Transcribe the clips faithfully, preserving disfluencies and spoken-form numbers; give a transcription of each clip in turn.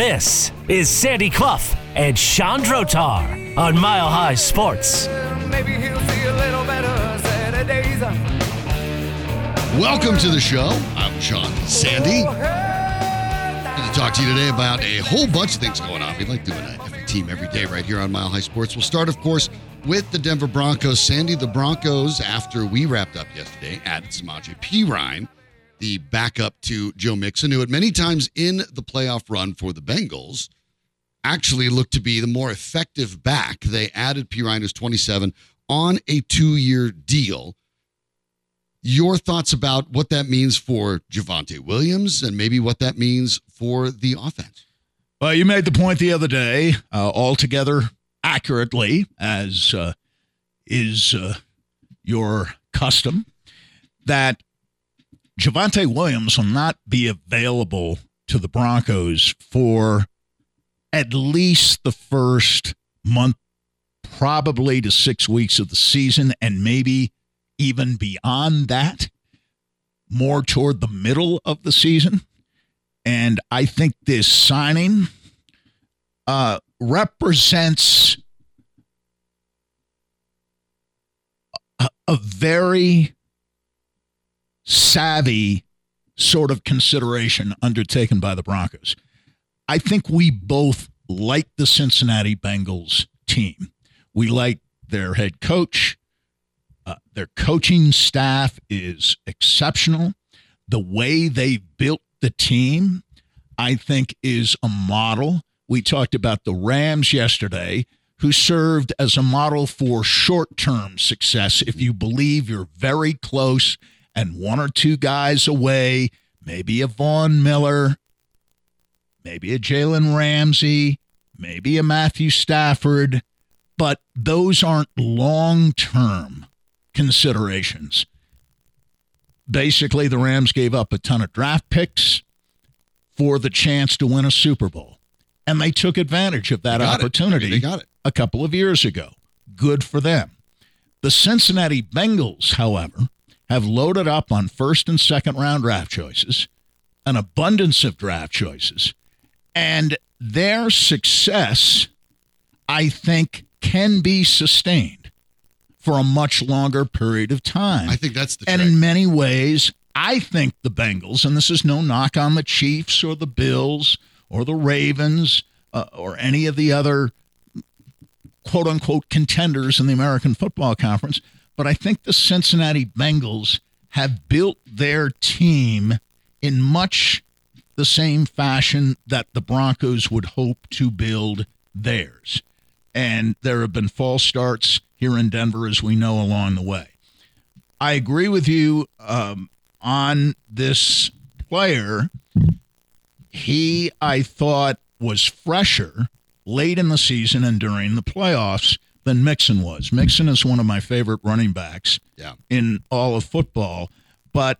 This is Sandy Clough and Chandro Tar on Mile High Sports. Maybe he'll see a little better Saturdays. Welcome to the show. I'm Sean Sandy. Good to talk to you today about a whole bunch of things going on. We like doing a different team every day right here on Mile High Sports. We'll start, of course, with the Denver Broncos. Sandy, the Broncos, after we wrapped up yesterday, added Samaje Perine, the backup to Joe Mixon, who at many times in the playoff run for the Bengals actually looked to be the more effective back. They added Perine, who's twenty-seven, on a two-year deal. Your thoughts about what that means for Javonte Williams and maybe what that means for the offense? Well, you made the point the other day, uh, altogether accurately, as uh, is uh, your custom, that Javonte Williams will not be available to the Broncos for at least the first month, probably to six weeks of the season, and maybe even beyond that, more toward the middle of the season. And I think this signing uh, represents a, a very savvy sort of consideration undertaken by the Broncos. I think we both like the Cincinnati Bengals team. We like their head coach. Uh, their coaching staff is exceptional. The way they built the team, I think, is a model. We talked about the Rams yesterday, who served as a model for short-term success. If you believe you're very close and one or two guys away, maybe a Vaughn Miller, maybe a Jalen Ramsey, maybe a Matthew Stafford, but those aren't long-term considerations. Basically, the Rams gave up a ton of draft picks for the chance to win a Super Bowl, and they took advantage of that opportunity I mean, they got it. a couple of years ago. Good for them. The Cincinnati Bengals, however, have loaded up on first and second round draft choices, an abundance of draft choices, and their success, I think, can be sustained for a much longer period of time. I think that's the And trick. In many ways, I think the Bengals, and this is no knock on the Chiefs or the Bills or the Ravens uh, or any of the other quote-unquote contenders in the American Football Conference, but I think the Cincinnati Bengals have built their team in much the same fashion that the Broncos would hope to build theirs. And there have been false starts here in Denver, as we know, along the way. I agree with you um, on this player. He, I thought, was fresher late in the season and during the playoffs than Mixon was. Mixon is one of my favorite running backs yeah. in all of football, but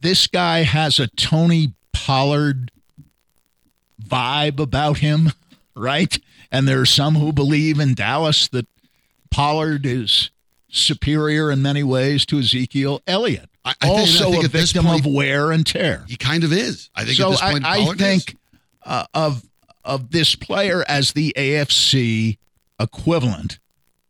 this guy has a Tony Pollard vibe about him, right? And there are some who believe in Dallas that Pollard is superior in many ways to Ezekiel Elliott, I, I also think, I think a victim point, of wear and tear. He kind of is. I think so at this point, I, I think uh, of of this player as the A F C equivalent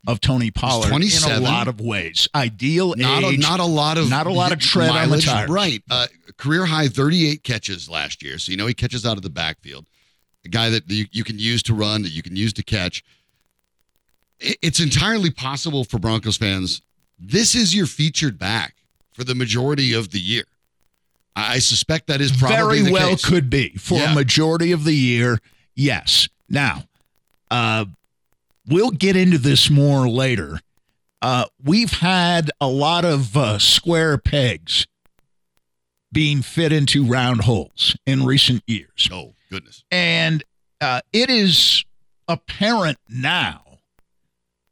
of Tony Pollard in a lot of ways. Ideal not age. A, not a lot of not a lot of tread mileage, on the tires. Right. Uh, career high thirty-eight catches last year. So you know he catches out of the backfield. A guy that you, you can use to run, that you can use to catch. It, it's entirely possible for Broncos fans. This is your featured back for the majority of the year. I, I suspect that is probably Very the well case. could be. For yeah. a majority of the year, yes. Now, uh, we'll get into this more later. Uh, we've had a lot of uh, square pegs being fit into round holes in recent years. Oh, goodness. And uh, it is apparent now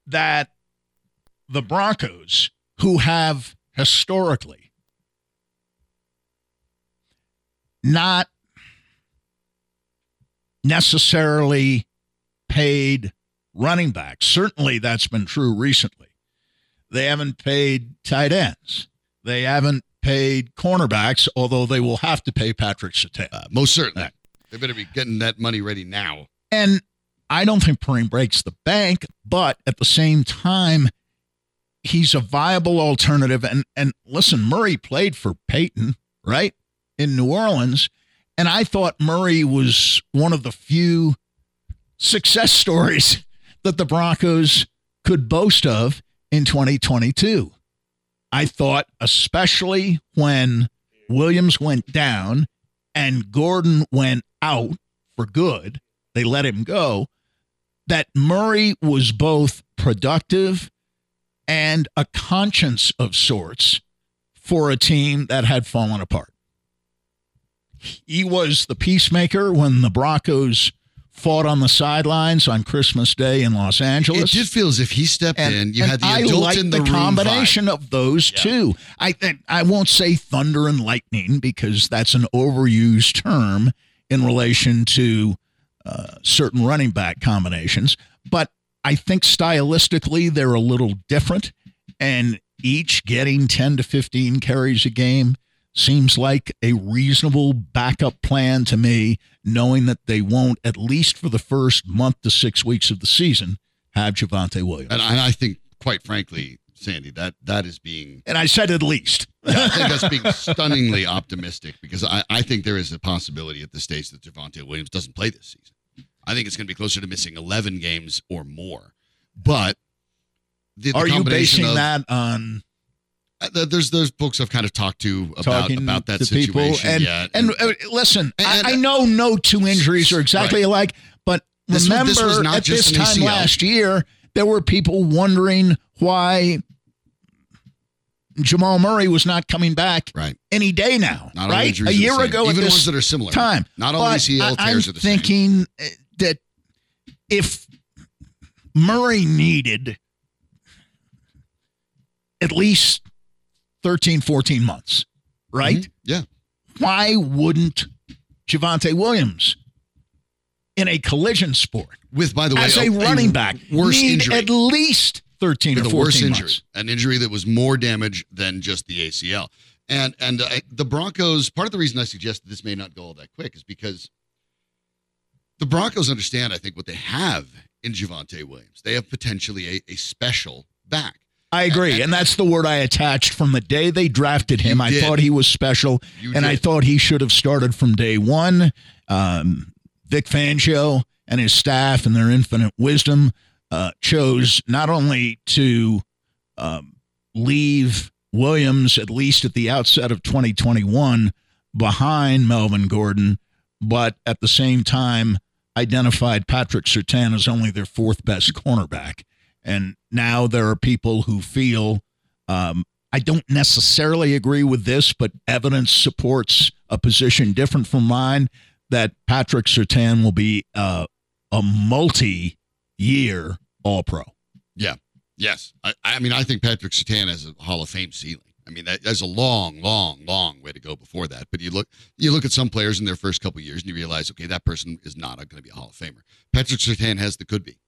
that the Broncos, who have historically not necessarily paid running backs. Certainly that's been true recently. They haven't paid tight ends. They haven't paid cornerbacks, although they will have to pay Patrick Surtain. Uh, most certainly. They better be getting that money ready now. And I don't think Perine breaks the bank, but at the same time, he's a viable alternative. And, and listen, Murray played for Peyton, right, in New Orleans. And I thought Murray was one of the few success stories that the Broncos could boast of in twenty twenty-two. I thought, especially when Williams went down and Gordon went out for good, they let him go, that Murray was both productive and a conscience of sorts for a team that had fallen apart. He was the peacemaker when the Broncos fought on the sidelines on Christmas Day in Los Angeles. It did feel as if he stepped and, in. You had the adult I in the, the room combination vibe. Of those yeah. two. I I won't say thunder and lightning because that's an overused term in relation to uh, certain running back combinations. But I think stylistically they're a little different, and each getting ten to fifteen carries a game seems like a reasonable backup plan to me, knowing that they won't, at least for the first month to six weeks of the season, have Javonte Williams. And I think, quite frankly, Sandy, that that is being... And I said at least. Yeah, I think that's being stunningly optimistic, because I, I think there is a possibility at this stage that Javonte Williams doesn't play this season. I think it's going to be closer to missing eleven games or more. But... The, the Are you basing of, that on... There's there's books I've kind of talked to about Talking about that situation. And, yeah. and, and uh, listen, and, I, I know no two injuries are exactly right. alike, but this remember was, this was not at just this time A C L. Last year, there were people wondering why Jamal Murray was not coming back right. any day now. Not right? A year ago Even at this ones that are similar. Time. Not all A C L tears I'm are the same. I'm thinking that if Murray needed at least thirteen, fourteen months, right? Mm-hmm. Yeah. Why wouldn't Javonte Williams in a collision sport, with, by the way, as a, a running back, worse need injury. At least thirteen or fourteen worse injury, months? An injury that was more damage than just the A C L. And and uh, the Broncos, part of the reason I suggest that this may not go all that quick is because the Broncos understand, I think, what they have in Javonte Williams. They have potentially a, a special back. I agree, and, and that's the word I attached from the day they drafted him. I thought he was special, you and did. I thought he should have started from day one. Um, Vic Fangio and his staff and their infinite wisdom uh, chose not only to um, leave Williams, at least at the outset of twenty twenty-one, behind Melvin Gordon, but at the same time identified Patrick Surtain as only their fourth best cornerback. And now there are people who feel, um, I don't necessarily agree with this, but evidence supports a position different from mine, that Patrick Surtain will be uh, a multi-year All-Pro. Yeah. Yes. I, I mean, I think Patrick Surtain has a Hall of Fame ceiling. I mean, that, there's a long, long, long way to go before that. But you look you look at some players in their first couple of years and you realize, okay, that person is not going to be a Hall of Famer. Patrick Surtain has the could be.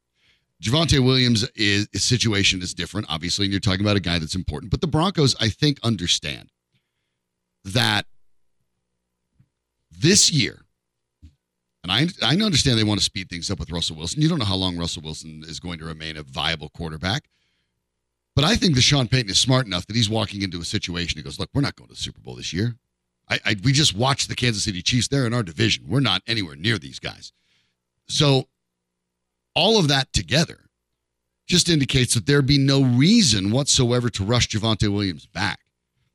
Javonte Williams' is, his situation is different, obviously, and you're talking about a guy that's important. But the Broncos, I think, understand that this year, and I, I understand they want to speed things up with Russell Wilson. You don't know how long Russell Wilson is going to remain a viable quarterback. But I think that Sean Payton is smart enough that he's walking into a situation and goes, look, we're not going to the Super Bowl this year. I, I we just watched the Kansas City Chiefs. They're in our division. We're not anywhere near these guys. So... all of that together just indicates that there'd be no reason whatsoever to rush Javonte Williams back.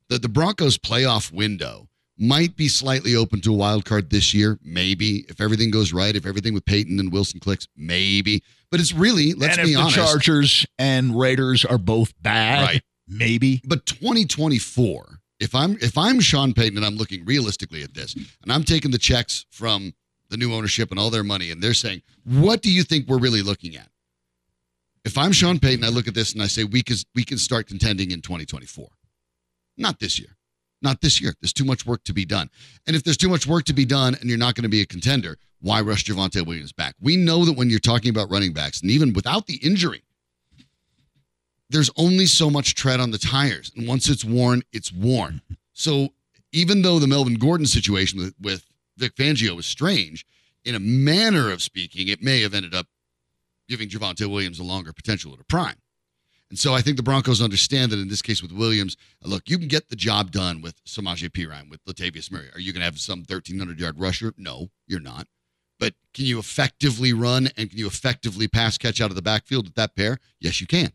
That the Broncos' playoff window might be slightly open to a wild card this year, maybe. If everything goes right, if everything with Peyton and Wilson clicks, maybe. But it's really, let's be honest. And if the Chargers and Raiders are both bad, right. maybe. But twenty twenty-four, if I'm if I'm Sean Payton and I'm looking realistically at this, and I'm taking the checks from the new ownership and all their money, and they're saying, what do you think we're really looking at? If I'm Sean Payton, I look at this and I say, we can, we can start contending in twenty twenty-four. Not this year. Not this year. There's too much work to be done. And if there's too much work to be done and you're not going to be a contender, why rush Javonte Williams back? We know that when you're talking about running backs, and even without the injury, there's only so much tread on the tires. And once it's worn, it's worn. So even though the Melvin Gordon situation with, with Vic Fangio is strange, in a manner of speaking, it may have ended up giving Javonte Williams a longer potential at a prime. And so I think the Broncos understand that in this case with Williams, look, you can get the job done with Samaje Perine, with Latavius Murray. Are you going to have some thirteen hundred yard rusher? No, you're not. But can you effectively run and can you effectively pass catch out of the backfield with that pair? Yes, you can.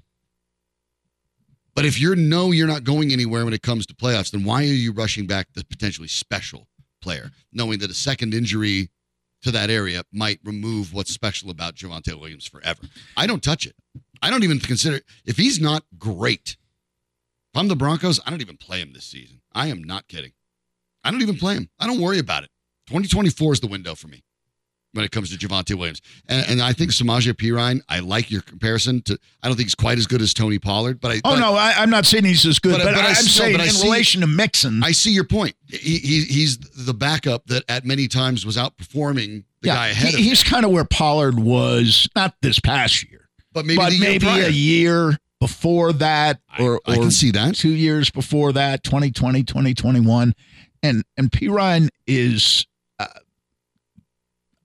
But if you know you're not going anywhere when it comes to playoffs, then why are you rushing back the potentially special player, knowing that a second injury to that area might remove what's special about Javonte Williams forever? I don't touch it. I don't even consider it. If he's not great, if I'm the Broncos, I don't even play him this season. I am not kidding. I don't even play him. I don't worry about it. twenty twenty-four is the window for me when it comes to Javonte Williams. And, and I think Samaje Perine, I like your comparison to, I don't think he's quite as good as Tony Pollard, but I. Oh, but, no, I, I'm not saying he's as good, but, but, but I'm still, saying but in see, relation to Mixon. I see your point. He, he, he's the backup that at many times was outperforming the yeah, guy ahead he, of him. He's kind of where Pollard was, not this past year, but maybe, but maybe year a year before that, or, I, I or can see that. two years before that, twenty twenty, twenty twenty-one. And, and Perine is, uh,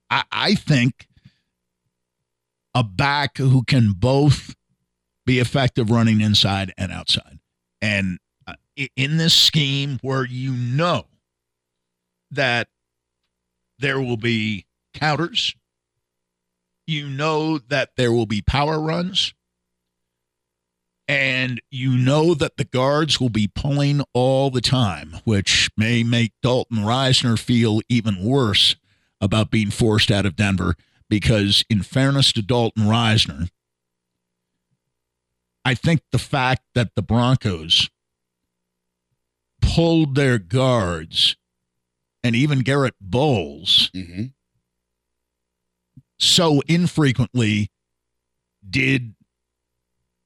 I, I think, a back who can both be effective running inside and outside. And uh, in this scheme where you know that there will be counters, you know that there will be power runs, and you know that the guards will be pulling all the time, which may make Dalton Risner feel even worse about being forced out of Denver, because in fairness to Dalton Risner, I think the fact that the Broncos pulled their guards and even Garrett Bowles mm-hmm. so infrequently did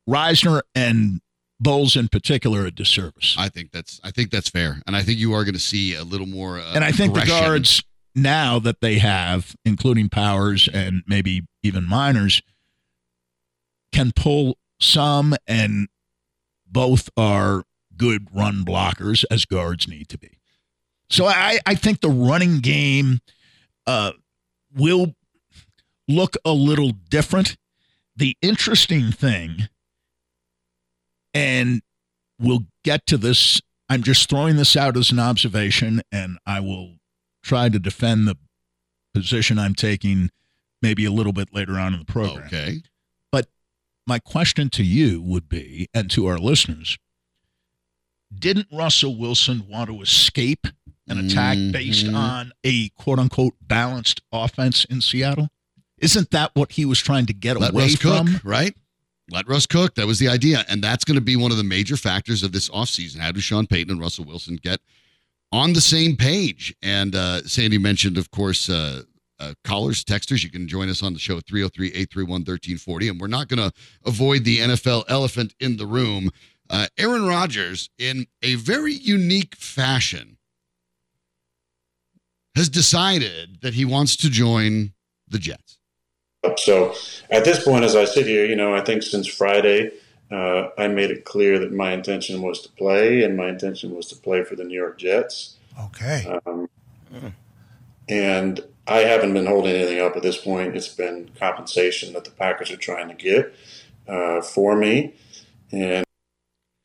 Risner and Bowles in particular a disservice. I think that's I think that's fair. And I think you are going to see a little more uh, and I think aggression. The guards now that they have, including Powers and maybe even Miners, can pull some, and both are good run blockers, as guards need to be. So I, I think the running game uh, will look a little different. The interesting thing, and we'll get to this, I'm just throwing this out as an observation, and I will try to defend the position I'm taking maybe a little bit later on in the program. Okay. But my question to you would be, and to our listeners, didn't Russell Wilson want to escape an attack mm-hmm. based on a quote-unquote balanced offense in Seattle? Isn't that what he was trying to get Let away Russ from? Cook, right? Let Russ cook. That was the idea. And that's going to be one of the major factors of this offseason. How do Sean Payton and Russell Wilson get on the same page? And uh, Sandy mentioned, of course, uh, uh, callers, texters. You can join us on the show at three oh three, eight three one, one three four oh. And we're not going to avoid the N F L elephant in the room. Uh, Aaron Rodgers, in a very unique fashion, has decided that he wants to join the Jets. So at this point, as I sit here, you know, I think since Friday, uh, I made it clear that my intention was to play, and my intention was to play for the New York Jets. Okay. Um, mm. And I haven't been holding anything up at this point. It's been compensation that the Packers are trying to get uh, for me. And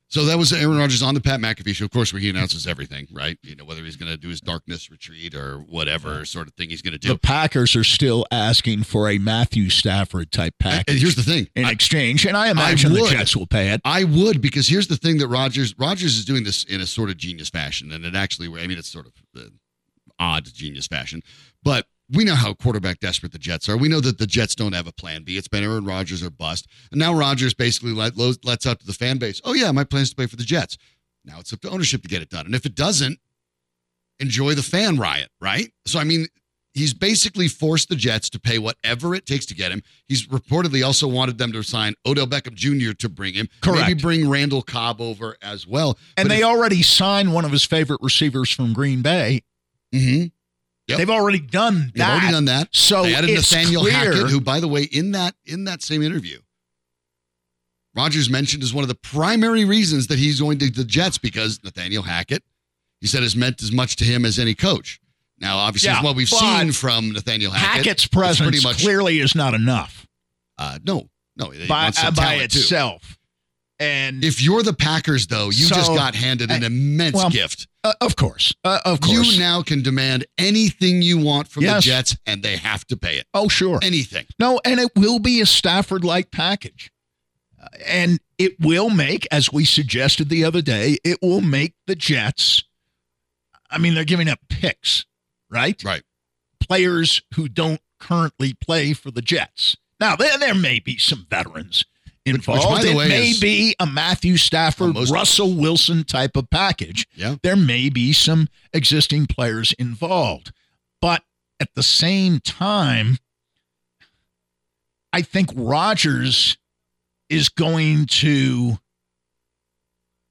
so that was Aaron Rodgers on the Pat McAfee show, of course, where he announces everything, right? You know, whether he's going to do his darkness retreat or whatever sort of thing he's going to do. The Packers are still asking for a Matthew Stafford type package. And here's the thing. In I, exchange, and I imagine I the Jets will pay it. I would, because here's the thing that Rodgers, Rodgers is doing this in a sort of genius fashion. And it actually, I mean, it's sort of the odd genius fashion. But we know how quarterback desperate the Jets are. We know that the Jets don't have a plan B. It's been Aaron Rodgers or bust. And now Rodgers basically let, lets out to the fan base, oh, yeah, my plan is to play for the Jets. Now it's up to ownership to get it done. And if it doesn't, enjoy the fan riot, right? So, I mean, he's basically forced the Jets to pay whatever it takes to get him. He's reportedly also wanted them to sign Odell Beckham Junior to bring him. Correct. Maybe bring Randall Cobb over as well. And but they if- already signed one of his favorite receivers from Green Bay. Mm-hmm. Yep. They've already done that. They've already done that. So they added it's Nathaniel clear. Hackett, who, by the way, in that in that same interview, Rodgers mentioned as one of the primary reasons that he's going to the Jets, because Nathaniel Hackett, he said, has meant as much to him as any coach. Now, obviously, yeah, what we've seen from Nathaniel Hackett, Hackett's presence pretty much, clearly is not enough. Uh, no, no, it, by, it uh, by itself. Too. And if you're the Packers, though, you so, just got handed an immense well, gift. Uh, of course, uh, of course. You now can demand anything you want from yes. the Jets, and they have to pay it. Oh, sure, anything. No, and it will be a Stafford-like package, uh, and it will make, as we suggested the other day, it will make the Jets. I mean, they're giving up picks, right? Right. Players who don't currently play for the Jets. Now, there, there may be some veterans involved. Which, by the it way, may is, be a Matthew Stafford, Russell Wilson type of package. Yeah. There may be some existing players involved. But at the same time, I think Rodgers is going to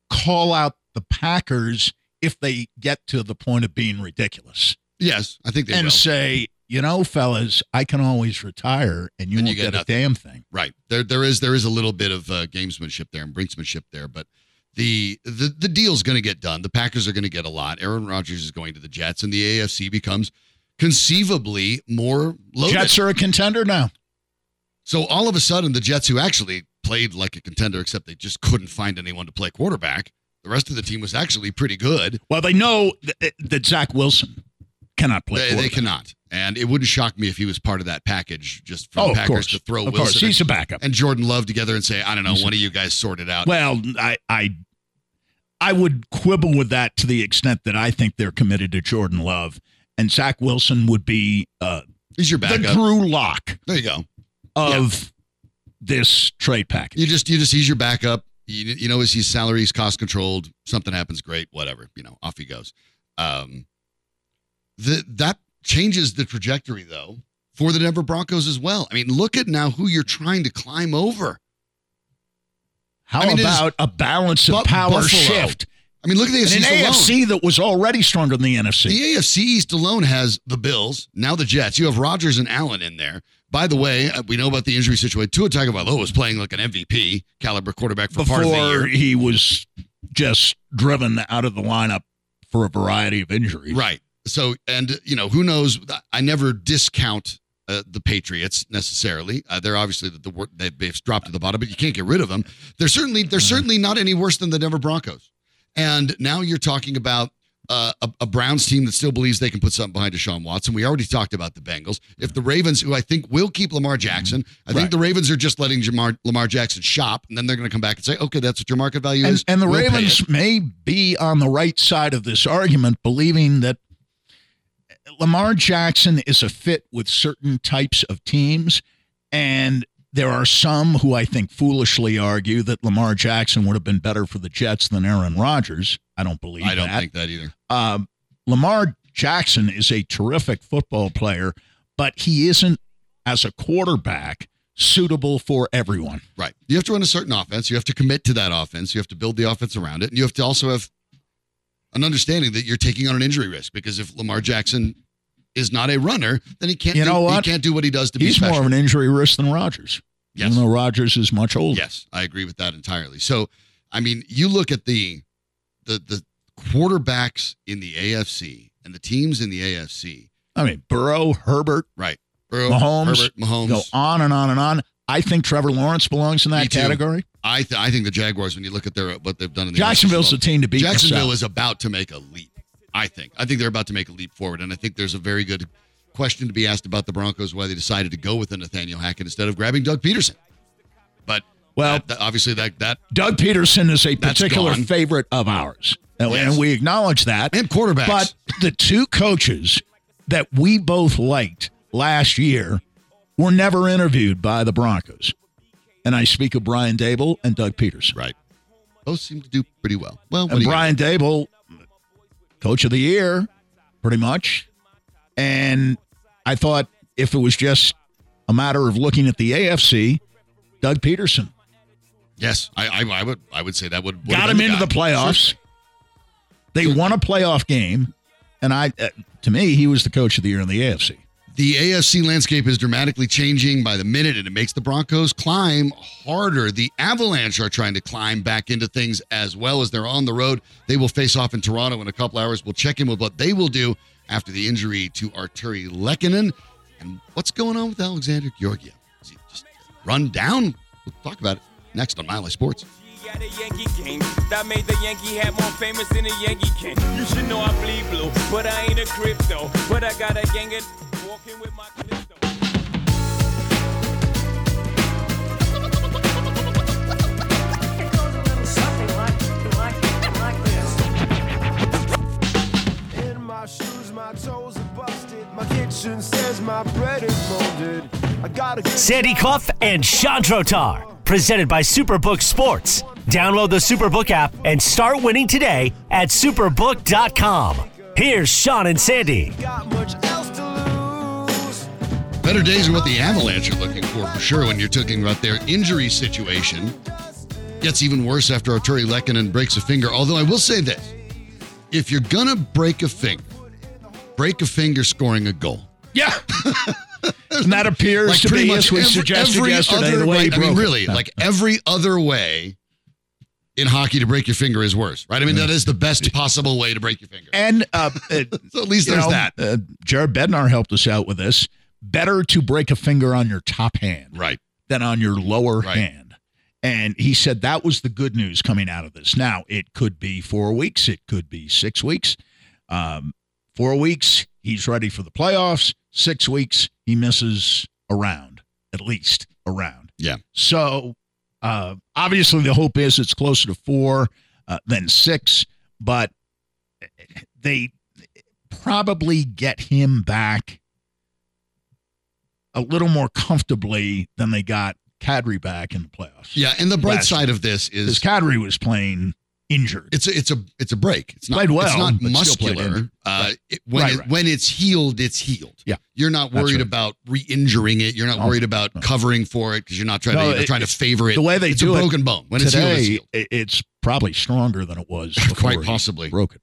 call out the Packers if they get to the point of being ridiculous. Yes, I think they and will. And say, you know, fellas, I can always retire, and you and won't you get, get a damn thing. Right. There, there is there is a little bit of uh, gamesmanship there and brinksmanship there, but the the, the deal's going to get done. The Packers are going to get a lot. Aaron Rodgers is going to the Jets, and the A F C becomes conceivably more loaded. Jets are a contender now. So all of a sudden, the Jets, who actually played like a contender, except they just couldn't find anyone to play quarterback, the rest of the team was actually pretty good. Well, they know that, that Zach Wilson cannot play quarterback. They, they cannot. And it wouldn't shock me if he was part of that package, just for oh, the Packers to throw of Wilson course. He's and, a backup. And Jordan Love together and say, I don't know, one of you guys sort it out. Well, I, I I would quibble with that to the extent that I think they're committed to Jordan Love. And Zach Wilson would be uh, he's your backup. The Drew Lock. There you go. Of yeah. this trade package. You just, you just he's your backup. You, you know, is his salary is cost controlled? Something happens, great, whatever. You know, off he goes. Um, the, that changes the trajectory, though, for the Denver Broncos as well. I mean, look at now who you're trying to climb over. How I mean, about is, a balance of bu- power Buffalo. Shift? I mean, look at the A F C. An A F C that was already stronger than the N F C. The A F C East alone has the Bills, now the Jets. You have Rodgers and Allen in there. By the way, we know about the injury situation. Tua Tagovailoa was playing like an M V P caliber quarterback for Before part of the year. He was just driven out of the lineup for a variety of injuries. Right. So, and, you know, who knows? I never discount uh, the Patriots necessarily. Uh, they're obviously the, the they've dropped to the bottom, but you can't get rid of them. They're certainly they're certainly not any worse than the Denver Broncos. And now you're talking about Uh, a, a Browns team that still believes they can put something behind Deshaun Watson. We already talked about the Bengals. If the Ravens, who I think will keep Lamar Jackson, I right. think the Ravens are just letting Jamar, Lamar Jackson shop, and then they're going to come back and say, okay, that's what your market value and, is. And the we'll Ravens may be on the right side of this argument, believing that Lamar Jackson is a fit with certain types of teams, and there are some who I think foolishly argue that Lamar Jackson would have been better for the Jets than Aaron Rodgers. I don't believe that. I don't that. think that either. Uh, Lamar Jackson is a terrific football player, but he isn't, as a quarterback, suitable for everyone. Right. You have to run a certain offense. You have to commit to that offense. You have to build the offense around it. And you have to also have an understanding that you're taking on an injury risk, because if Lamar Jackson is not a runner, then he can't, you know do, what? He can't do what he does to He's be special. He's more of an injury risk than Rodgers. Yes. Even though Rodgers is much older. Yes, I agree with that entirely. So, I mean, you look at the the the quarterbacks in the A F C and the teams in the A F C. I mean, Burrow, Herbert, right? Burrow, Mahomes, Herbert, Mahomes. Go on and on and on. I think Trevor Lawrence belongs in that category. I th- I think the Jaguars, when you look at their what they've done in the Jacksonville's the team to beat. Jacksonville is about to make a leap. I think. I think they're about to make a leap forward, and I think there's a very good question to be asked about the Broncos, why they decided to go with a Nathaniel Hackett instead of grabbing Doug Peterson. But well, that, that, obviously that, that Doug Peterson is a particular gone. favorite of ours, and, yes. and we acknowledge that. And quarterbacks. But the two coaches that we both liked last year were never interviewed by the Broncos, and I speak of Brian Dable and Doug Peterson. Right. Both seem to do pretty well. Well, and Brian Dable, Coach of the Year, pretty much. And I thought if it was just a matter of looking at the A F C, Doug Peterson. Yes, I, I, I would I would say that would got him into the playoffs. Sure. They sure. won a playoff game, and I uh, to me he was the Coach of the Year in the A F C. The A F C landscape is dramatically changing by the minute, and it makes the Broncos climb harder. The Avalanche are trying to climb back into things as well as they're on the road. They will face off in Toronto in a couple hours. We'll check in with what they will do after the injury to Artturi Lehkonen. And what's going on with Alexander Georgiev? Is he just run down? We'll talk about it next on Miley Sports. Got a Yankee king that made the Yankee hat more famous than a Yankee king. You should know I bleed blue, but I ain't a crypto. But I got a gang of walking with my crypto. Something like, like, like this. In my shoes, my toes are busted. My kitchen says my bread is molded. I got a Sandy Clough and Chandrotar. Presented by Superbook Sports. Download the Superbook app and start winning today at superbook dot com. Here's Sean and Sandy. Better days are what the Avalanche are looking for, for sure, when you're talking about their injury situation. Gets even worse after Artturi Lehkonen breaks a finger. Although I will say this. If you're going to break a finger, break a finger scoring a goal. Yeah. And that appears like to be, as we every, suggested every yesterday, other the way, way he broke I mean, really, it. like every other way in hockey to break your finger is worse, right? I mean, that is the best possible way to break your finger. And uh, it, so at least there's know, that. Uh, Jared Bednar helped us out with this. Better to break a finger on your top hand right. than on your lower right. hand. And he said that was the good news coming out of this. Now, it could be four weeks. It could be six weeks. Um, four weeks, he's ready for the playoffs. Six weeks, he misses a round, at least a round. Yeah. So, uh, obviously, the hope is it's closer to four uh, than six, but they probably get him back a little more comfortably than they got Kadri back in the playoffs. Yeah, and the bright side year. of this is Kadri was playing injured. It's a, it's a it's a break. It's not, played well. It's not muscular. Uh, it, when right, it, right. when it's healed, it's healed. Yeah, you're not worried right. about re-injuring it. You're not no, worried about no. covering for it because you're not trying no, to it, trying to favor it. The way they it's do a broken it, bone. When today, it's healed, it's healed. It's probably stronger than it was. Quite possibly broken.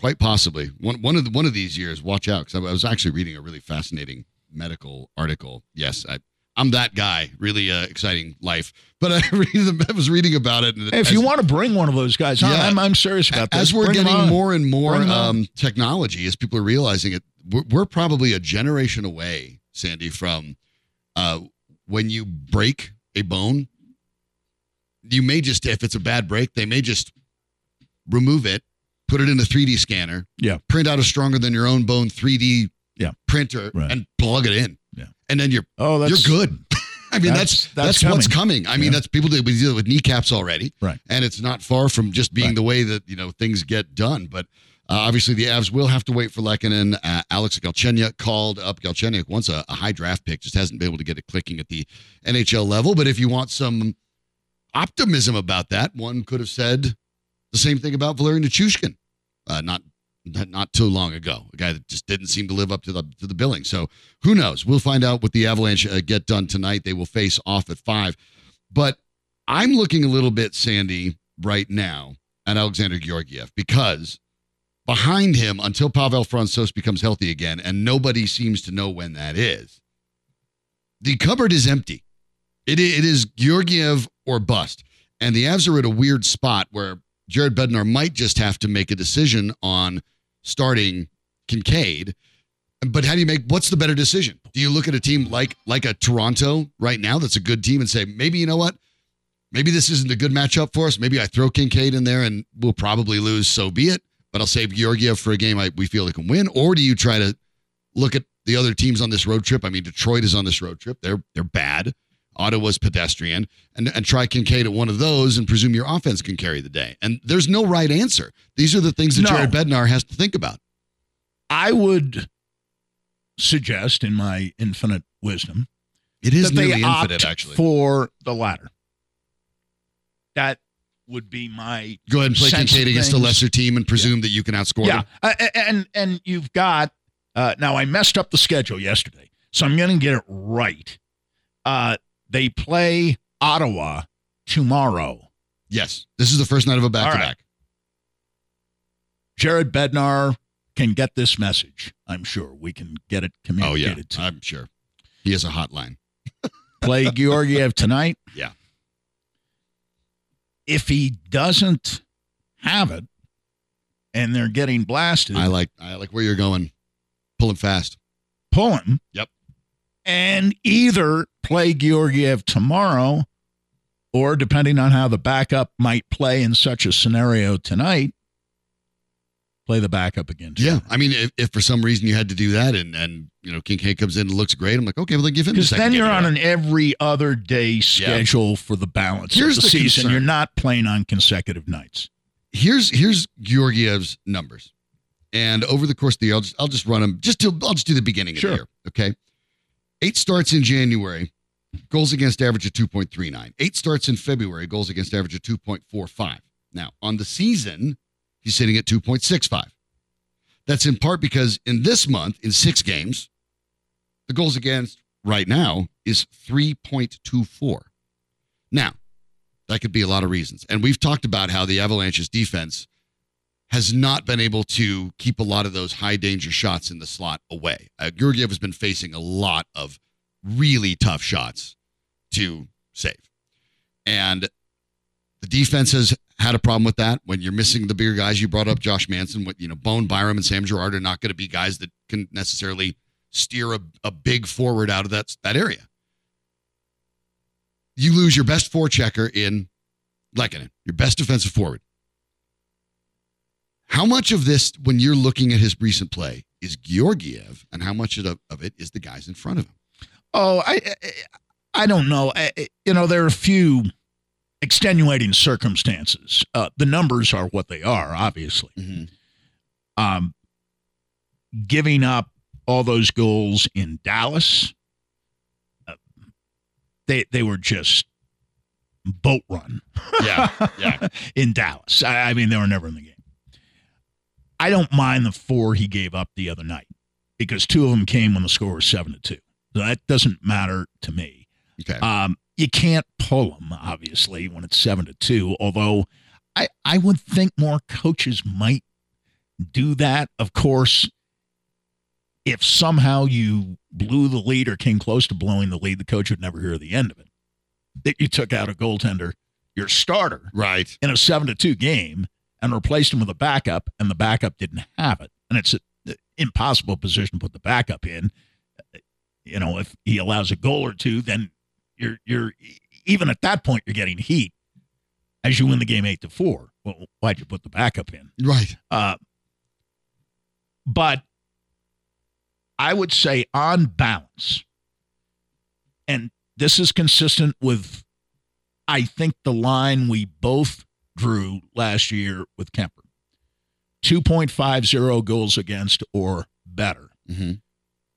Quite possibly one one of the, one of these years. Watch out, because I, I was actually reading a really fascinating medical article. Yes, I. I'm that guy. Really uh, exciting life. But I, read the, I was reading about it. And hey, if as, you want to bring one of those guys on, yeah, I'm, I'm serious about this. As we're bring getting more and more um, technology, as people are realizing it, we're, we're probably a generation away, Sandy, from uh, when you break a bone, you may just, if it's a bad break, they may just remove it, put it in a three D scanner, yeah. print out a stronger than your own bone three D yeah. printer, right. and plug it in. And then you're oh, you're good. I mean, that's that's, that's, that's coming. what's coming. I mean, yeah. that's people do we deal with kneecaps already, right? And it's not far from just being right. the way that you know things get done. But uh, obviously, the Avs will have to wait for Lehkonen. Uh, Alex Galchenyuk called up Galchenyuk once a, a high draft pick, just hasn't been able to get it clicking at the N H L level. But if you want some optimism about that, one could have said the same thing about Valeri Nichushkin. Uh, not. Not too long ago, a guy that just didn't seem to live up to the to the billing. So who knows? We'll find out what the Avalanche uh, get done tonight. They will face off at five. But I'm looking a little bit, Sandy, right now at Alexander Georgiev, because behind him, until Pavel Francouz becomes healthy again, and nobody seems to know when that is, the cupboard is empty. It It is Georgiev or bust. And the Avs are at a weird spot where Jared Bednar might just have to make a decision on starting Kincaid. But how do you make, what's the better decision? Do you look at a team like like a Toronto right now that's a good team and say, maybe, you know what, maybe this isn't a good matchup for us. Maybe I throw Kincaid in there and we'll probably lose, so be it. But I'll save Georgiev for a game I, we feel they can win. Or do you try to look at the other teams on this road trip? I mean, Detroit is on this road trip. They're they're bad. Ottawa's pedestrian, and, and try Kincaid at one of those and presume your offense can carry the day. And there's no right answer. These are the things that no. Jared Bednar has to think about. I would suggest, in my infinite wisdom, it is that nearly they opt infinite, actually. for the latter. That would be my Go ahead and play Kincaid against a lesser team and presume yeah. that you can outscore yeah. them. Uh, and, and you've got, uh, now I messed up the schedule yesterday, so I'm going to get it right. Uh, They play Ottawa tomorrow. Yes. This is the first night of a back-to-back. Right. Jared Bednar can get this message, I'm sure. We can get it communicated oh, yeah. to him. I'm sure. He has a hotline. Play Georgiev tonight. Yeah. If he doesn't have it and they're getting blasted. I like I like where you're going. Pull him fast. Pull him? Yep. And either play Georgiev tomorrow or, depending on how the backup might play in such a scenario tonight, play the backup again. Yeah, I mean, if, if for some reason you had to do that and, and you know, Kincaid comes in and looks great, I'm like, okay, well, then give him the second. Because then you're on an every other day schedule yeah. for the balance here's of the, the season. Concern. You're not playing on consecutive nights. Here's here's Georgiev's numbers. And over the course of the year, I'll just, I'll just run them. Just till, I'll just do the beginning sure. of the year, okay? Eight starts in January, goals against average of two point three nine. Eight starts in February, goals against average of two point four five. Now, on the season, he's sitting at two point six five. That's in part because in this month, in six games, the goals against right now is three point two four. Now, that could be a lot of reasons. And we've talked about how the Avalanche's defense has not been able to keep a lot of those high-danger shots in the slot away. Uh, Georgiev has been facing a lot of really tough shots to save. And the defense has had a problem with that. When you're missing the bigger guys, you brought up Josh Manson. With, you know, Bone Byram and Sam Girard are not going to be guys that can necessarily steer a, a big forward out of that, that area. You lose your best forechecker in Lehkonen, your best defensive forward. How much of this, when you're looking at his recent play, is Georgiev, and how much of it is the guys in front of him? Oh, I I don't know. I, you know, there are a few extenuating circumstances. Uh, the numbers are what they are, obviously. Mm-hmm. Um, giving up all those goals in Dallas, uh, they they were just boat run. Yeah, yeah. In Dallas. I, I mean, they were never in the game. I don't mind the four he gave up the other night because two of them came when the score was seven to two. So that doesn't matter to me. Okay. Um, you can't pull them, obviously, when it's seven to two, although I, I would think more coaches might do that. Of course, if somehow you blew the lead or came close to blowing the lead, the coach would never hear the end of it. That you took out a goaltender, your starter, right, in a seven to two game, and replaced him with a backup, and the backup didn't have it. And it's an impossible position to put the backup in. You know, if he allows a goal or two, then you're you're even at that point you're getting heat as you win the game eight to four. Well, why'd you put the backup in? Right. Uh, but I would say on balance, and this is consistent with, I think, the line we both drew last year with Kuemper, two point five oh goals against or better, mm-hmm.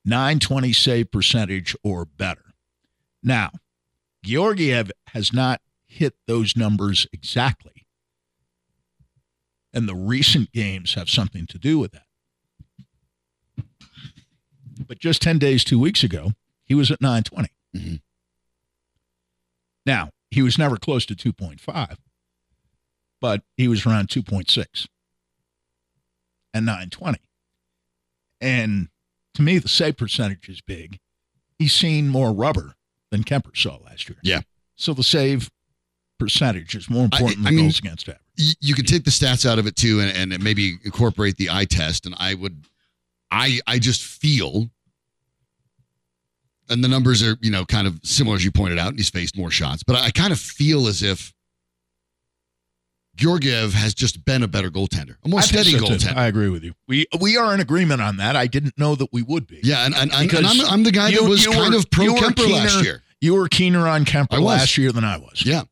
nine twenty save percentage or better. Now, Georgiev has not hit those numbers exactly, and the recent games have something to do with that. But just ten days, two weeks ago, he was at nine twenty. Mm-hmm. Now, he was never close to two point five. But he was around two point six and nine twenty. And to me, the save percentage is big. He's seen more rubber than Kuemper saw last year. Yeah. So the save percentage is more important I, than I mean, goals against average. You can take the stats out of it too, and, and maybe incorporate the eye test. And I would, I, I just feel, and the numbers are, you know, kind of similar as you pointed out, and he's faced more shots, but I, I kind of feel as if Georgiev has just been a better goaltender, a more I steady so goaltender. Too. I agree with you. We we are in agreement on that. I didn't know that we would be. Yeah, and, and, and, and I'm, I'm the guy you, that was kind were, of pro Kuemper keener, last year. You were keener on Kuemper last year than I was. Yeah.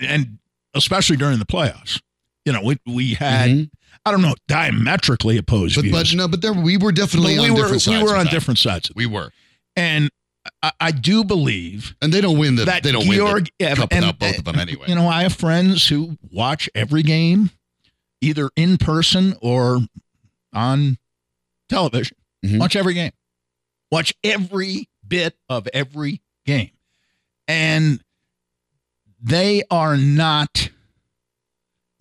And especially during the playoffs. You know, we, we had, mm-hmm. I don't know, diametrically opposed but, views. But, no, but there, we were definitely we on were, different sides. We were on that. different sides. We were. And I, I do believe, and they don't win the. They don't Georg, win the cup without both of them anyway. You know, I have friends who watch every game, either in person or on television. Mm-hmm. Watch every game, watch every bit of every game, and they are not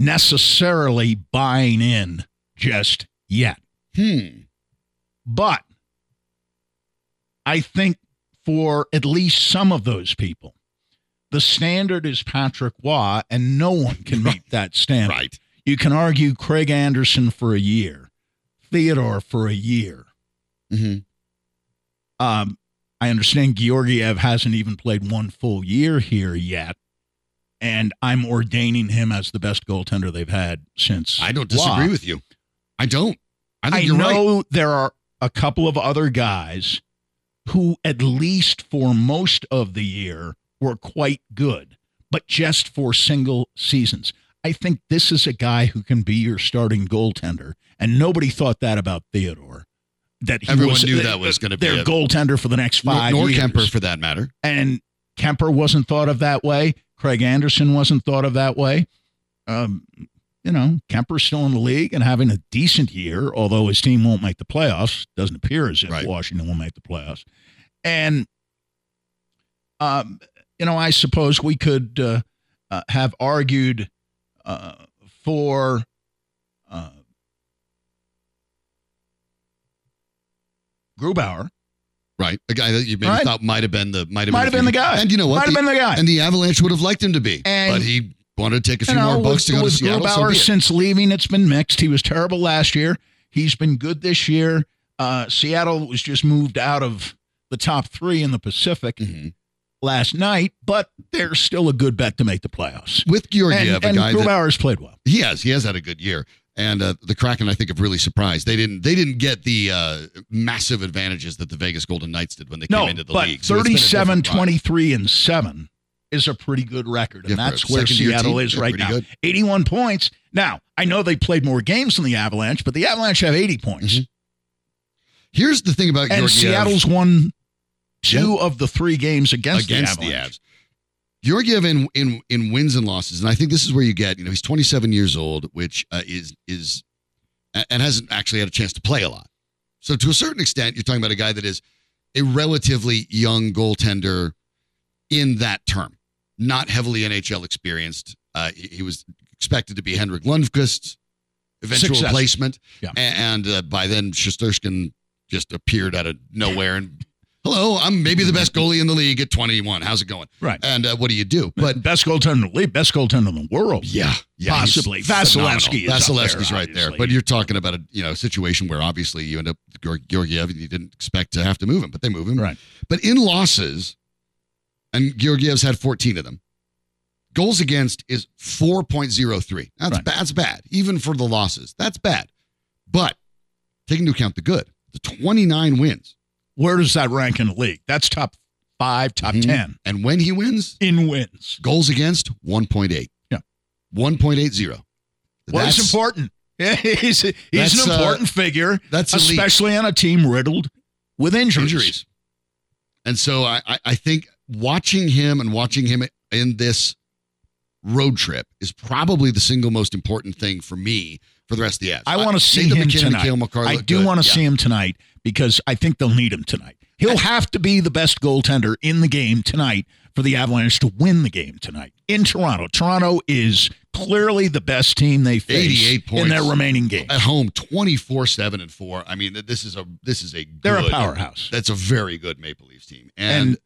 necessarily buying in just yet. Hmm. But I think, for at least some of those people, the standard is Patrick Waugh, and no one can meet right. that standard. Right. You can argue Craig Anderson for a year. Theodore for a year. Mm-hmm. Um, I understand Georgiev hasn't even played one full year here yet, and I'm ordaining him as the best goaltender they've had since. I don't disagree Law. with you. I don't. I, think I you're know right. There are a couple of other guys who, at least for most of the year, were quite good, but just for single seasons. I think this is a guy who can be your starting goaltender, and nobody thought that about Theodore. That he Everyone was, knew that, that was going to be their a, goaltender for the next five nor, nor years. Nor Kuemper, for that matter. And Kuemper wasn't thought of that way. Craig Anderson wasn't thought of that way. Um, you know, Kemper's still in the league and having a decent year, although his team won't make the playoffs. Doesn't appear as if right. Washington will make the playoffs. And, um, you know, I suppose we could uh, uh, have argued uh, for uh, Grubauer. Right. A guy that you maybe right. thought might have been the might have might been, been the guy. And you know what? Might have been the guy. And the Avalanche would have liked him to be. And, but he wanted to take a few you know, more bucks to go to Seattle. With Grubauer, so since leaving, it's been mixed. He was terrible last year. He's been good this year. Uh, Seattle was just moved out of the top three in the Pacific mm-hmm. last night, but they're still a good bet to make the playoffs. With Georgiev, and, and a guy Grubauer has played well. He has. He has had a good year. And uh, the Kraken, I think, have really surprised. They didn't. They didn't get the uh, massive advantages that the Vegas Golden Knights did when they no, came into the league. No, so but thirty-seven, twenty-three, and seven is a pretty good record, and yeah, that's where Seattle team, is yeah, right now. Good. eighty-one points. Now, I know they played more games than the Avalanche, but the Avalanche have eighty points. Mm-hmm. Here's the thing about and Georgiev. Seattle's won two yeah. of the three games against, against the Avalanche. The Avs. Georgiev in, in in wins and losses, and I think this is where you get, you know, he's twenty-seven years old, which uh, is is and hasn't actually had a chance to play a lot. So to a certain extent, you're talking about a guy that is a relatively young goaltender in that term, not heavily N H L experienced. Uh, he, he was expected to be Henrik Lundqvist's eventual Success. replacement, yeah. and, and uh, by then Shesterkin just appeared out of nowhere and. Hello, I'm maybe the best goalie in the league at twenty-one. How's it going? Right. And uh, what do you do? But best goaltender in the league, best goaltender in the world. Yeah. yeah possibly. Vasilevsky is Vasilevsky's there, right obviously. there. But you're talking about a you know situation where obviously you end up Georgiev and you didn't expect to have to move him, but they move him. Right. But in losses, and Georgiev's had fourteen of them, goals against is four point oh three. That's, right. bad, that's bad. Even for the losses, that's bad. But take into account the good, the twenty-nine wins. Where does that rank in the league? That's top five, top mm-hmm. ten. And when he wins? In wins. Goals against, one point eight. Yeah. one point eight oh. Well, that's he's important. Yeah, he's he's an important uh, figure, that's especially elite. On a team riddled with injuries. injuries. And so I, I, I think watching him and watching him in this road trip is probably the single most important thing for me for the rest of the Avs. I want to see him tonight. I do want to see him tonight because I think they'll need him tonight. He'll have to be the best goaltender in the game tonight for the Avalanche to win the game tonight in Toronto. Toronto is clearly the best team they face in their remaining games. At home, twenty-four, seven, and four. I mean, this is a this is a good, they're a powerhouse. That's a very good Maple Leafs team. And, and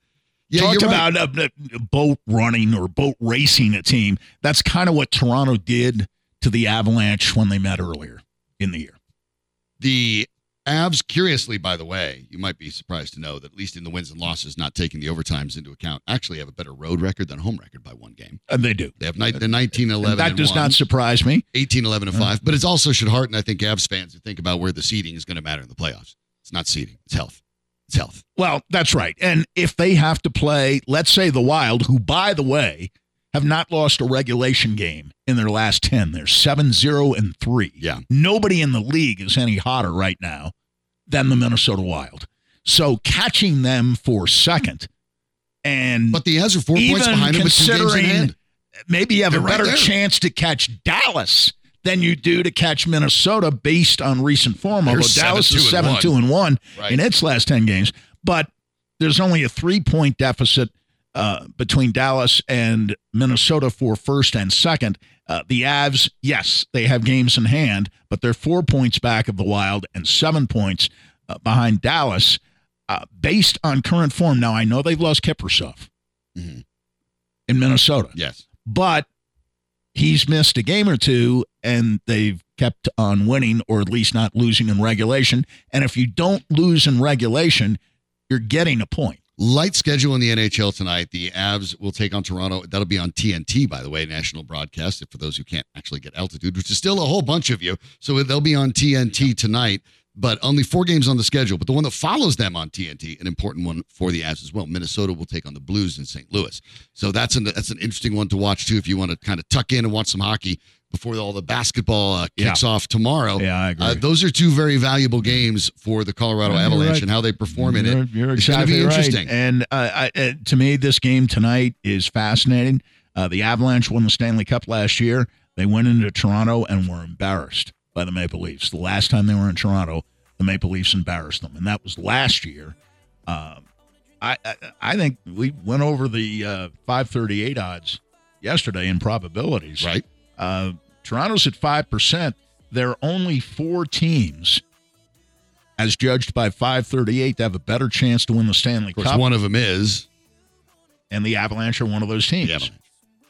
yeah, talked right. about uh, boat running or boat racing a team. That's kind of what Toronto did to the Avalanche when they met earlier in the year. The Avs, curiously, by the way, you might be surprised to know that at least in the wins and losses, not taking the overtimes into account, actually have a better road record than home record by one game. And they do. They have ni- the nineteen eleven. That does one, not surprise me. eighteen eleven and five. But it also should hearten, I think, Avs fans to think about where the seeding is going to matter in the playoffs. It's not seeding. It's health. It's health. Well, that's right. And if they have to play, let's say the Wild, who, by the way, have not lost a regulation game in their last ten. They're seven, zero, and three. Yeah. Nobody in the league is any hotter right now than the Minnesota Wild. So catching them for second and but the Avs are four points behind them with two games in hand. Maybe you have They're a better right chance to catch Dallas than you do to catch Minnesota based on recent form. Although seven, Dallas is seven, two, and one right. in its last ten games. But there's only a three-point deficit uh, between Dallas and Minnesota for first and second. Uh, the Avs, yes, they have games in hand, but they're four points back of the Wild and seven points uh, behind Dallas uh, based on current form. Now, I know they've lost Kiprusoff mm-hmm. in Minnesota. Yes. But he's missed a game or two, and they've kept on winning, or at least not losing in regulation. And if you don't lose in regulation, you're getting a point. Light schedule in the N H L tonight. The Avs will take on Toronto. That'll be on T N T, by the way, national broadcast, for those who can't actually get altitude, which is still a whole bunch of you. So they'll be on T N T tonight, but only four games on the schedule. But the one that follows them on T N T, an important one for the Avs as well. Minnesota will take on the Blues in Saint Louis. So that's an, that's an interesting one to watch, too, if you want to kind of tuck in and watch some hockey before all the basketball uh, kicks yeah. off tomorrow. Yeah, I agree. Uh, those are two very valuable games for the Colorado yeah, Avalanche right. and how they perform in you're, it. You're it's exactly going to be interesting. Right. And uh, I, uh, to me, this game tonight is fascinating. Uh, the Avalanche won the Stanley Cup last year. They went into Toronto and were embarrassed by the Maple Leafs. The last time they were in Toronto, the Maple Leafs embarrassed them, and that was last year. Um, I, I I think we went over the uh, five thirty-eight odds yesterday in probabilities. Right. Uh, Toronto's at five percent. There are only four teams, as judged by five thirty-eight, that have a better chance to win the Stanley Cup. Of course, Cup. One of them is. And the Avalanche are one of those teams.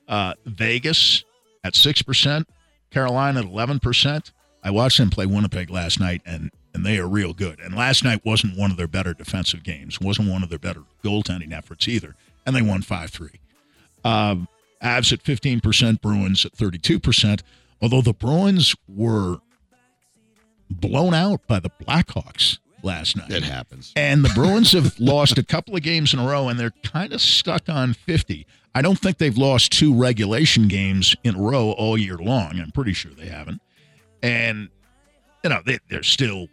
Uh, Vegas at six percent. Carolina at eleven percent. I watched them play Winnipeg last night, and, and they are real good. And last night wasn't one of their better defensive games. Wasn't one of their better goaltending efforts either. And they won five three. Um, Avs at fifteen percent, Bruins at thirty-two percent, although the Bruins were blown out by the Blackhawks last night. It happens. And the Bruins have lost a couple of games in a row, and they're kind of stuck on fifty. I don't think they've lost two regulation games in a row all year long. I'm pretty sure they haven't. And, you know, they, they're still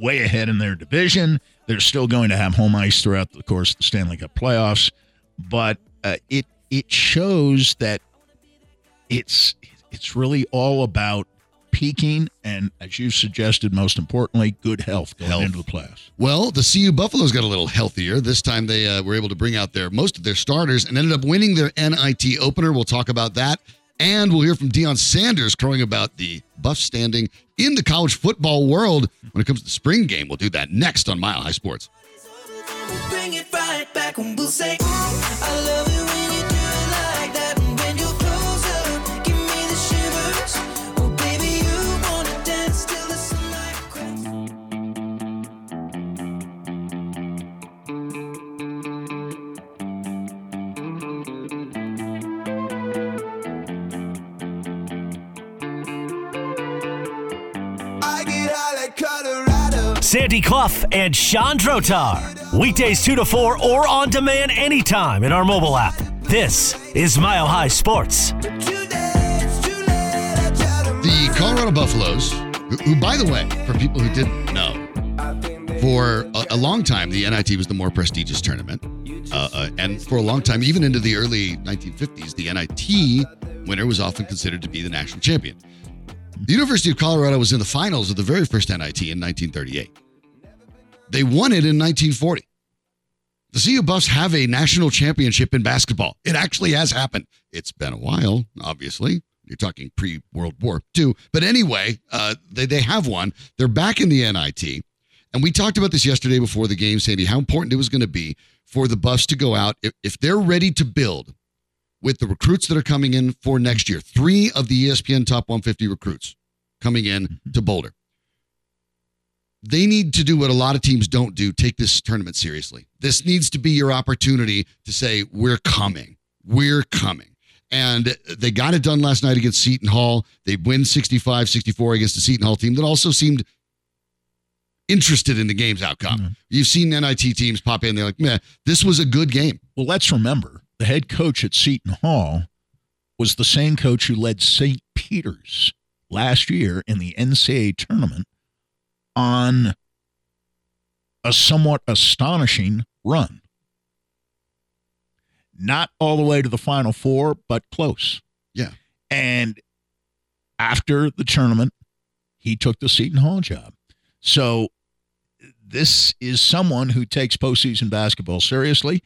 way ahead in their division. They're still going to have home ice throughout the course of the Stanley Cup playoffs. But uh, it It shows that it's it's really all about peaking and, as you suggested, most importantly, good health going health. into the playoffs. Well, the C U Buffaloes got a little healthier. This time they uh, were able to bring out their most of their starters and ended up winning their N I T opener. We'll talk about that. And we'll hear from Deion Sanders crowing about the Buff standing in the college football world when it comes to the spring game. We'll do that next on Mile High Sports. We'll bring it right back and we'll say, I love you. Sandy Clough and Sean Drotar. Weekdays two to four or on demand anytime in our mobile app. This is Mile High Sports. The Colorado Buffaloes, who, who by the way, for people who didn't know, for a, a long time, the N I T was the more prestigious tournament. Uh, uh, and for a long time, even into the early nineteen fifties, the N I T winner was often considered to be the national champion. The University of Colorado was in the finals of the very first N I T in nineteen thirty-eight. They won it in nineteen forty. The C U Buffs have a national championship in basketball. It actually has happened. It's been a while, obviously. You're talking pre-World War Two. But anyway, uh, they, they have one. They're back in the N I T. And we talked about this yesterday before the game, Sandy, how important it was going to be for the Buffs to go out. If, if they're ready to build with the recruits that are coming in for next year, three of the E S P N Top one fifty recruits coming in to Boulder. They need to do what a lot of teams don't do, take this tournament seriously. This needs to be your opportunity to say, we're coming, we're coming. And they got it done last night against Seton Hall. They win sixty-five sixty-four against the Seton Hall team that also seemed interested in the game's outcome. Mm-hmm. You've seen N I T teams pop in, they're like, meh, this was a good game. Well, let's remember, the head coach at Seton Hall was the same coach who led Saint Peter's last year in the N C A A tournament on a somewhat astonishing run. Not all the way to the Final Four, but close. Yeah. And after the tournament, he took the Seton Hall job. So this is someone who takes postseason basketball seriously.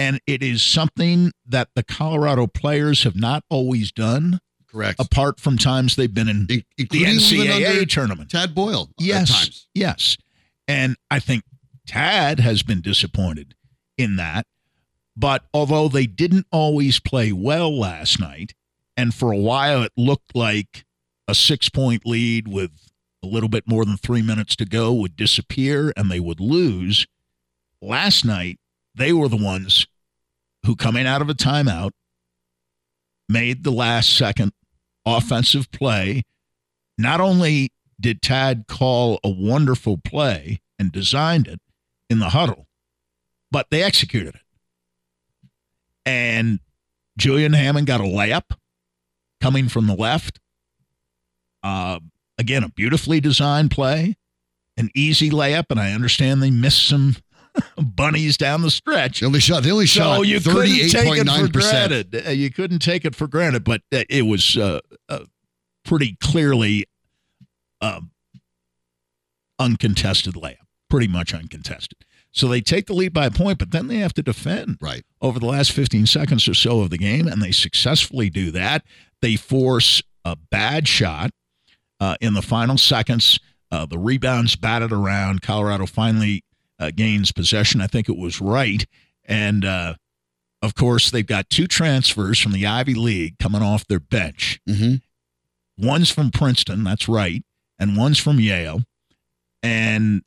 And it is something that the Colorado players have not always done. Correct. Apart from times they've been in I- the N C A A tournament. Tad Boyle. Yes. At times. Yes. And I think Tad has been disappointed in that. But although they didn't always play well last night, and for a while it looked like a six-point lead with a little bit more than three minutes to go would disappear and they would lose. Last night, they were the ones who, coming out of a timeout, made the last-second offensive play. Not only did Tad call a wonderful play and designed it in the huddle, but they executed it. And Julian Hammond got a layup coming from the left. Uh, again, a beautifully designed play, an easy layup, and I understand they missed some bunnies down the stretch. They only shot, they only shot so you thirty-eight point nine percent. Couldn't take it for granted. You couldn't take it for granted, but it was uh, uh, pretty clearly uh, uncontested layup, pretty much uncontested. So they take the lead by a point, but then they have to defend right over the last fifteen seconds or so of the game, and they successfully do that. They force a bad shot uh, in the final seconds. Uh, the rebound's batted around. Colorado finally uh, gains possession. I think it was right. And, uh, of course, they've got two transfers from the Ivy League coming off their bench. Mm-hmm. One's from Princeton, that's right, and one's from Yale. And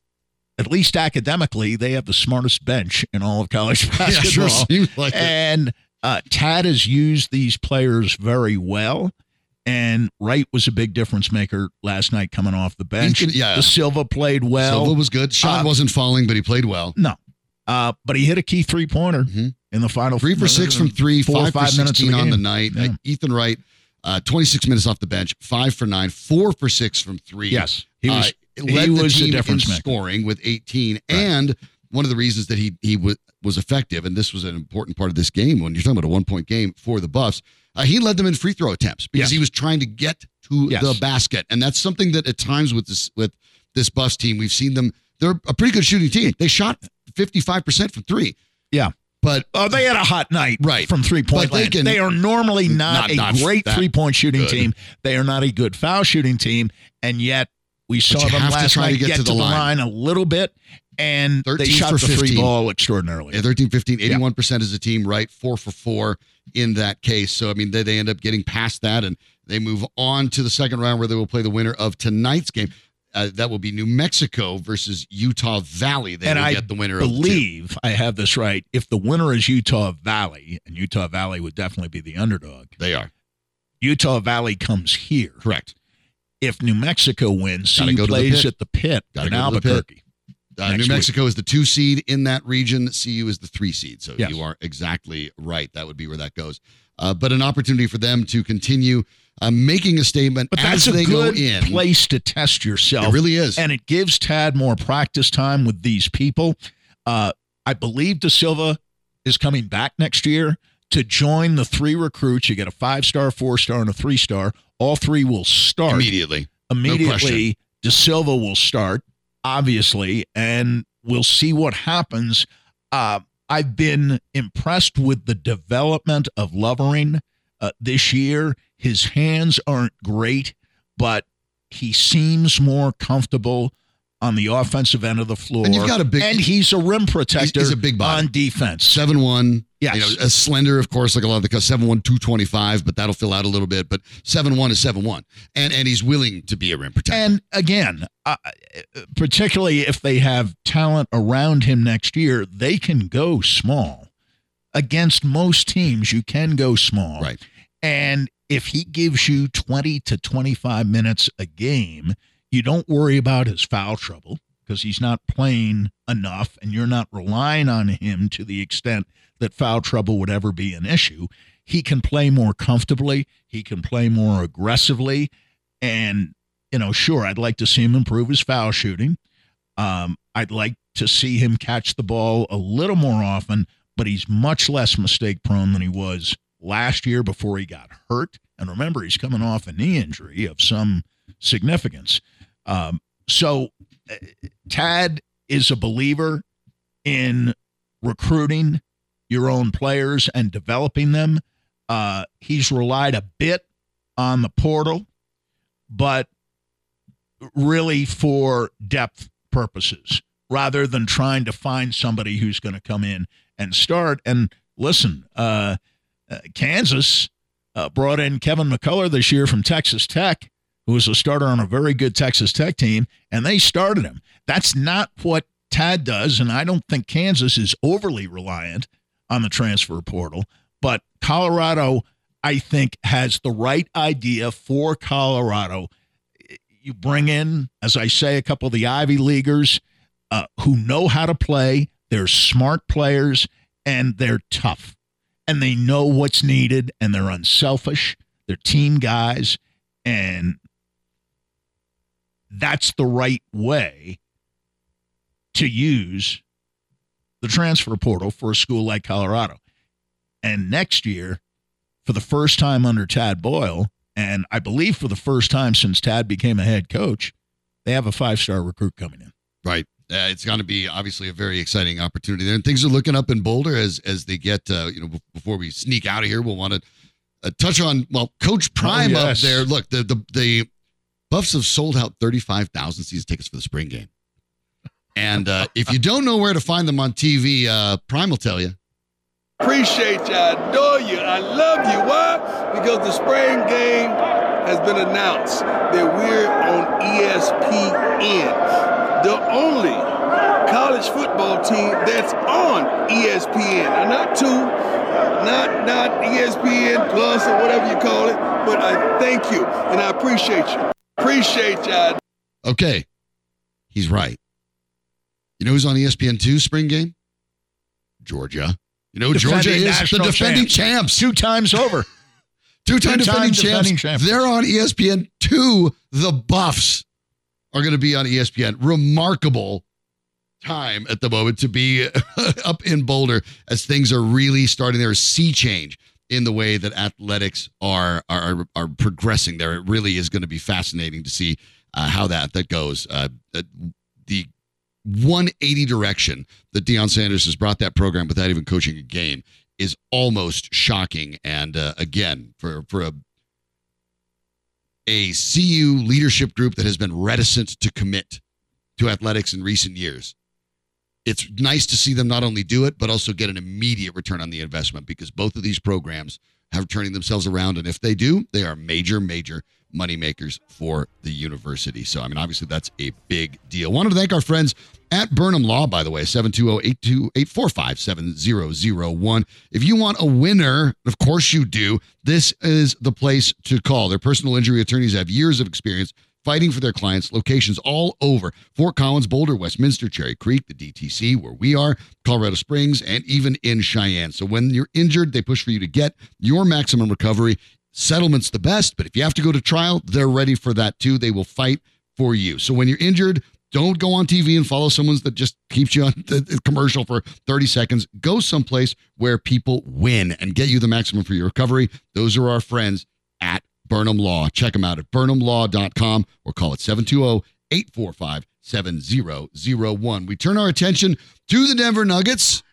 at least academically, they have the smartest bench in all of college basketball. Yeah, sure seems like it. And uh, Tad has used these players very well. And Wright was a big difference maker last night coming off the bench. Can, yeah. The Silva played well. Silva was good. Sean uh, wasn't falling, but he played well. No. Uh, but he hit a key three-pointer mm-hmm. in the final. Three for six from three, four five for sixteen on the night. Yeah. Ethan Wright, uh, twenty-six minutes off the bench, five for nine, four for six from three. Yes. He was uh, It led he the was team a difference in maker. Scoring with eighteen, right. And one of the reasons that he he w- was effective, and this was an important part of this game when you're talking about a one-point game for the Buffs, uh, he led them in free throw attempts because yes. he was trying to get to yes. the basket, and that's something that at times with this with this Buffs team we've seen them. They're a pretty good shooting team. They shot fifty-five percent from three. Yeah. But oh, they had a hot night right. from three-point land. They, can, they are normally not, not a not great three-point shooting good. team. They are not a good foul shooting team, and yet we saw them last night to get, get to, the, to the line. line a little bit, and they shot the free ball extraordinarily. Yeah, thirteen fifteen, eighty-one percent yeah. is the team, right? Four for four in that case. So, I mean, they, they end up getting past that, and they move on to the second round where they will play the winner of tonight's game. Uh, that will be New Mexico versus Utah Valley. They and will I get the winner of the two. I believe I have this right. If the winner is Utah Valley, and Utah Valley would definitely be the underdog. They are. Utah Valley comes here. Correct. If New Mexico wins, he plays the at the Pit Gotta in Albuquerque. Pit. Uh, New Mexico week. is the two seed in that region. C U is the three seed. So yes. you are exactly right. That would be where that goes. Uh, but an opportunity for them to continue uh, making a statement but as they go in. That's a good place to test yourself. It really is. And it gives Tad more practice time with these people. Uh, I believe Da Silva is coming back next year to join the three recruits. You get a five-star, four-star, and a three-star. All three will start. Immediately. Immediately, no Da Silva will start, obviously, and we'll see what happens. Uh, I've been impressed with the development of Lovering uh, this year. His hands aren't great, but he seems more comfortable on the offensive end of the floor. And, you've got a big, and he's a rim protector he's, he's a big body. On defense. seven one. Yes. You know, a slender, of course, like a lot of the cuts, seven one, two twenty-five, but that'll fill out a little bit. But seven one is seven one. And and he's willing to be a rim protector. And again, uh, particularly if they have talent around him next year, they can go small. Against most teams, you can go small. Right. And if he gives you twenty to twenty-five minutes a game, you don't worry about his foul trouble because he's not playing enough and you're not relying on him to the extent that foul trouble would ever be an issue. He can play more comfortably. He can play more aggressively. And, you know, sure, I'd like to see him improve his foul shooting. Um, I'd like to see him catch the ball a little more often, but he's much less mistake prone than he was last year before he got hurt. And remember, he's coming off a knee injury of some significance. Um, so uh, Tad is a believer in recruiting your own players and developing them. Uh, he's relied a bit on the portal, but really for depth purposes, rather than trying to find somebody who's going to come in and start. And listen, uh, uh, Kansas uh, brought in Kevin McCullough this year from Texas Tech. who was a starter on a very good Texas Tech team, and they started him. That's not what Tad does, and I don't think Kansas is overly reliant on the transfer portal. But Colorado, I think, has the right idea for Colorado. You bring in, as I say, a couple of the Ivy Leaguers uh, who know how to play. They're smart players, and they're tough. And they know what's needed, and they're unselfish. They're team guys, and that's the right way to use the transfer portal for a school like Colorado. And next year, for the first time under Tad Boyle, and I believe for the first time since Tad became a head coach, they have a five-star recruit coming in. Right. Uh, it's going to be obviously a very exciting opportunity there, and things are looking up in Boulder as as they get. Uh, you know, b- before we sneak out of here, we'll want to uh, touch on well, Coach Prime oh, yes. up there. Look, the the the Buffs have sold out thirty-five thousand season tickets for the spring game, and uh, if you don't know where to find them on T V, uh, Prime will tell you. Appreciate you, I adore you, I love you. Why? Because the spring game has been announced that we're on E S P N. The only college football team that's on E S P N. Now, not two, not not E S P N Plus or whatever you call it, but I thank you, and I appreciate you. Appreciate you. Okay, he's right. You know who's on E S P N two spring game? Georgia. You know who Georgia is? The defending champs. champs. Two times over. Two-time, Two-time defending, defending champs. champs. They're on E S P N two, the Buffs are going to be on E S P N. Remarkable time at the moment to be up in Boulder as things are really starting. There is a sea change in the way that athletics are are are progressing there. It really is going to be fascinating to see uh, how that, that goes. Uh, the one eighty direction that Deion Sanders has brought that program without even coaching a game is almost shocking. And uh, again, for, for a a C U leadership group that has been reticent to commit to athletics in recent years, it's nice to see them not only do it, but also get an immediate return on the investment, because both of these programs have turning themselves around. And if they do, they are major, major moneymakers for the university. So, I mean, obviously that's a big deal. Wanted to thank our friends at Burnham Law, by the way, seven two zero, eight two eight, four five seven zero zero one. If you want a winner, of course you do, this is the place to call. Their personal injury attorneys have years of experience fighting for their clients, locations all over Fort Collins, Boulder, Westminster, Cherry Creek, the D T C, where we are, Colorado Springs, and even in Cheyenne. So when you're injured, they push for you to get your maximum recovery. Settlement's the best, but if you have to go to trial, they're ready for that too. They will fight for you. So when you're injured, don't go on T V and follow someone that just keeps you on the commercial for thirty seconds. Go someplace where people win and get you the maximum for your recovery. Those are our friends at Burnham Law. Check them out at burnham law dot com or call it seven two zero, eight four five, seven zero zero one. We turn our attention to the Denver Nuggets,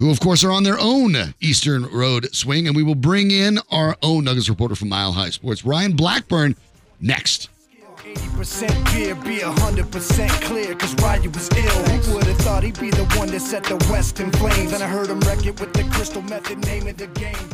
who, of course, are on their own Eastern Road swing, and we will bring in our own Nuggets reporter from Mile High Sports, Ryan Blackburn, next. eighty percent beer, be one hundred percent clear, because Ryu was ill. Who would have thought he'd be the one that set the West in flames? And I heard him wreck it with the crystal method, name of the game.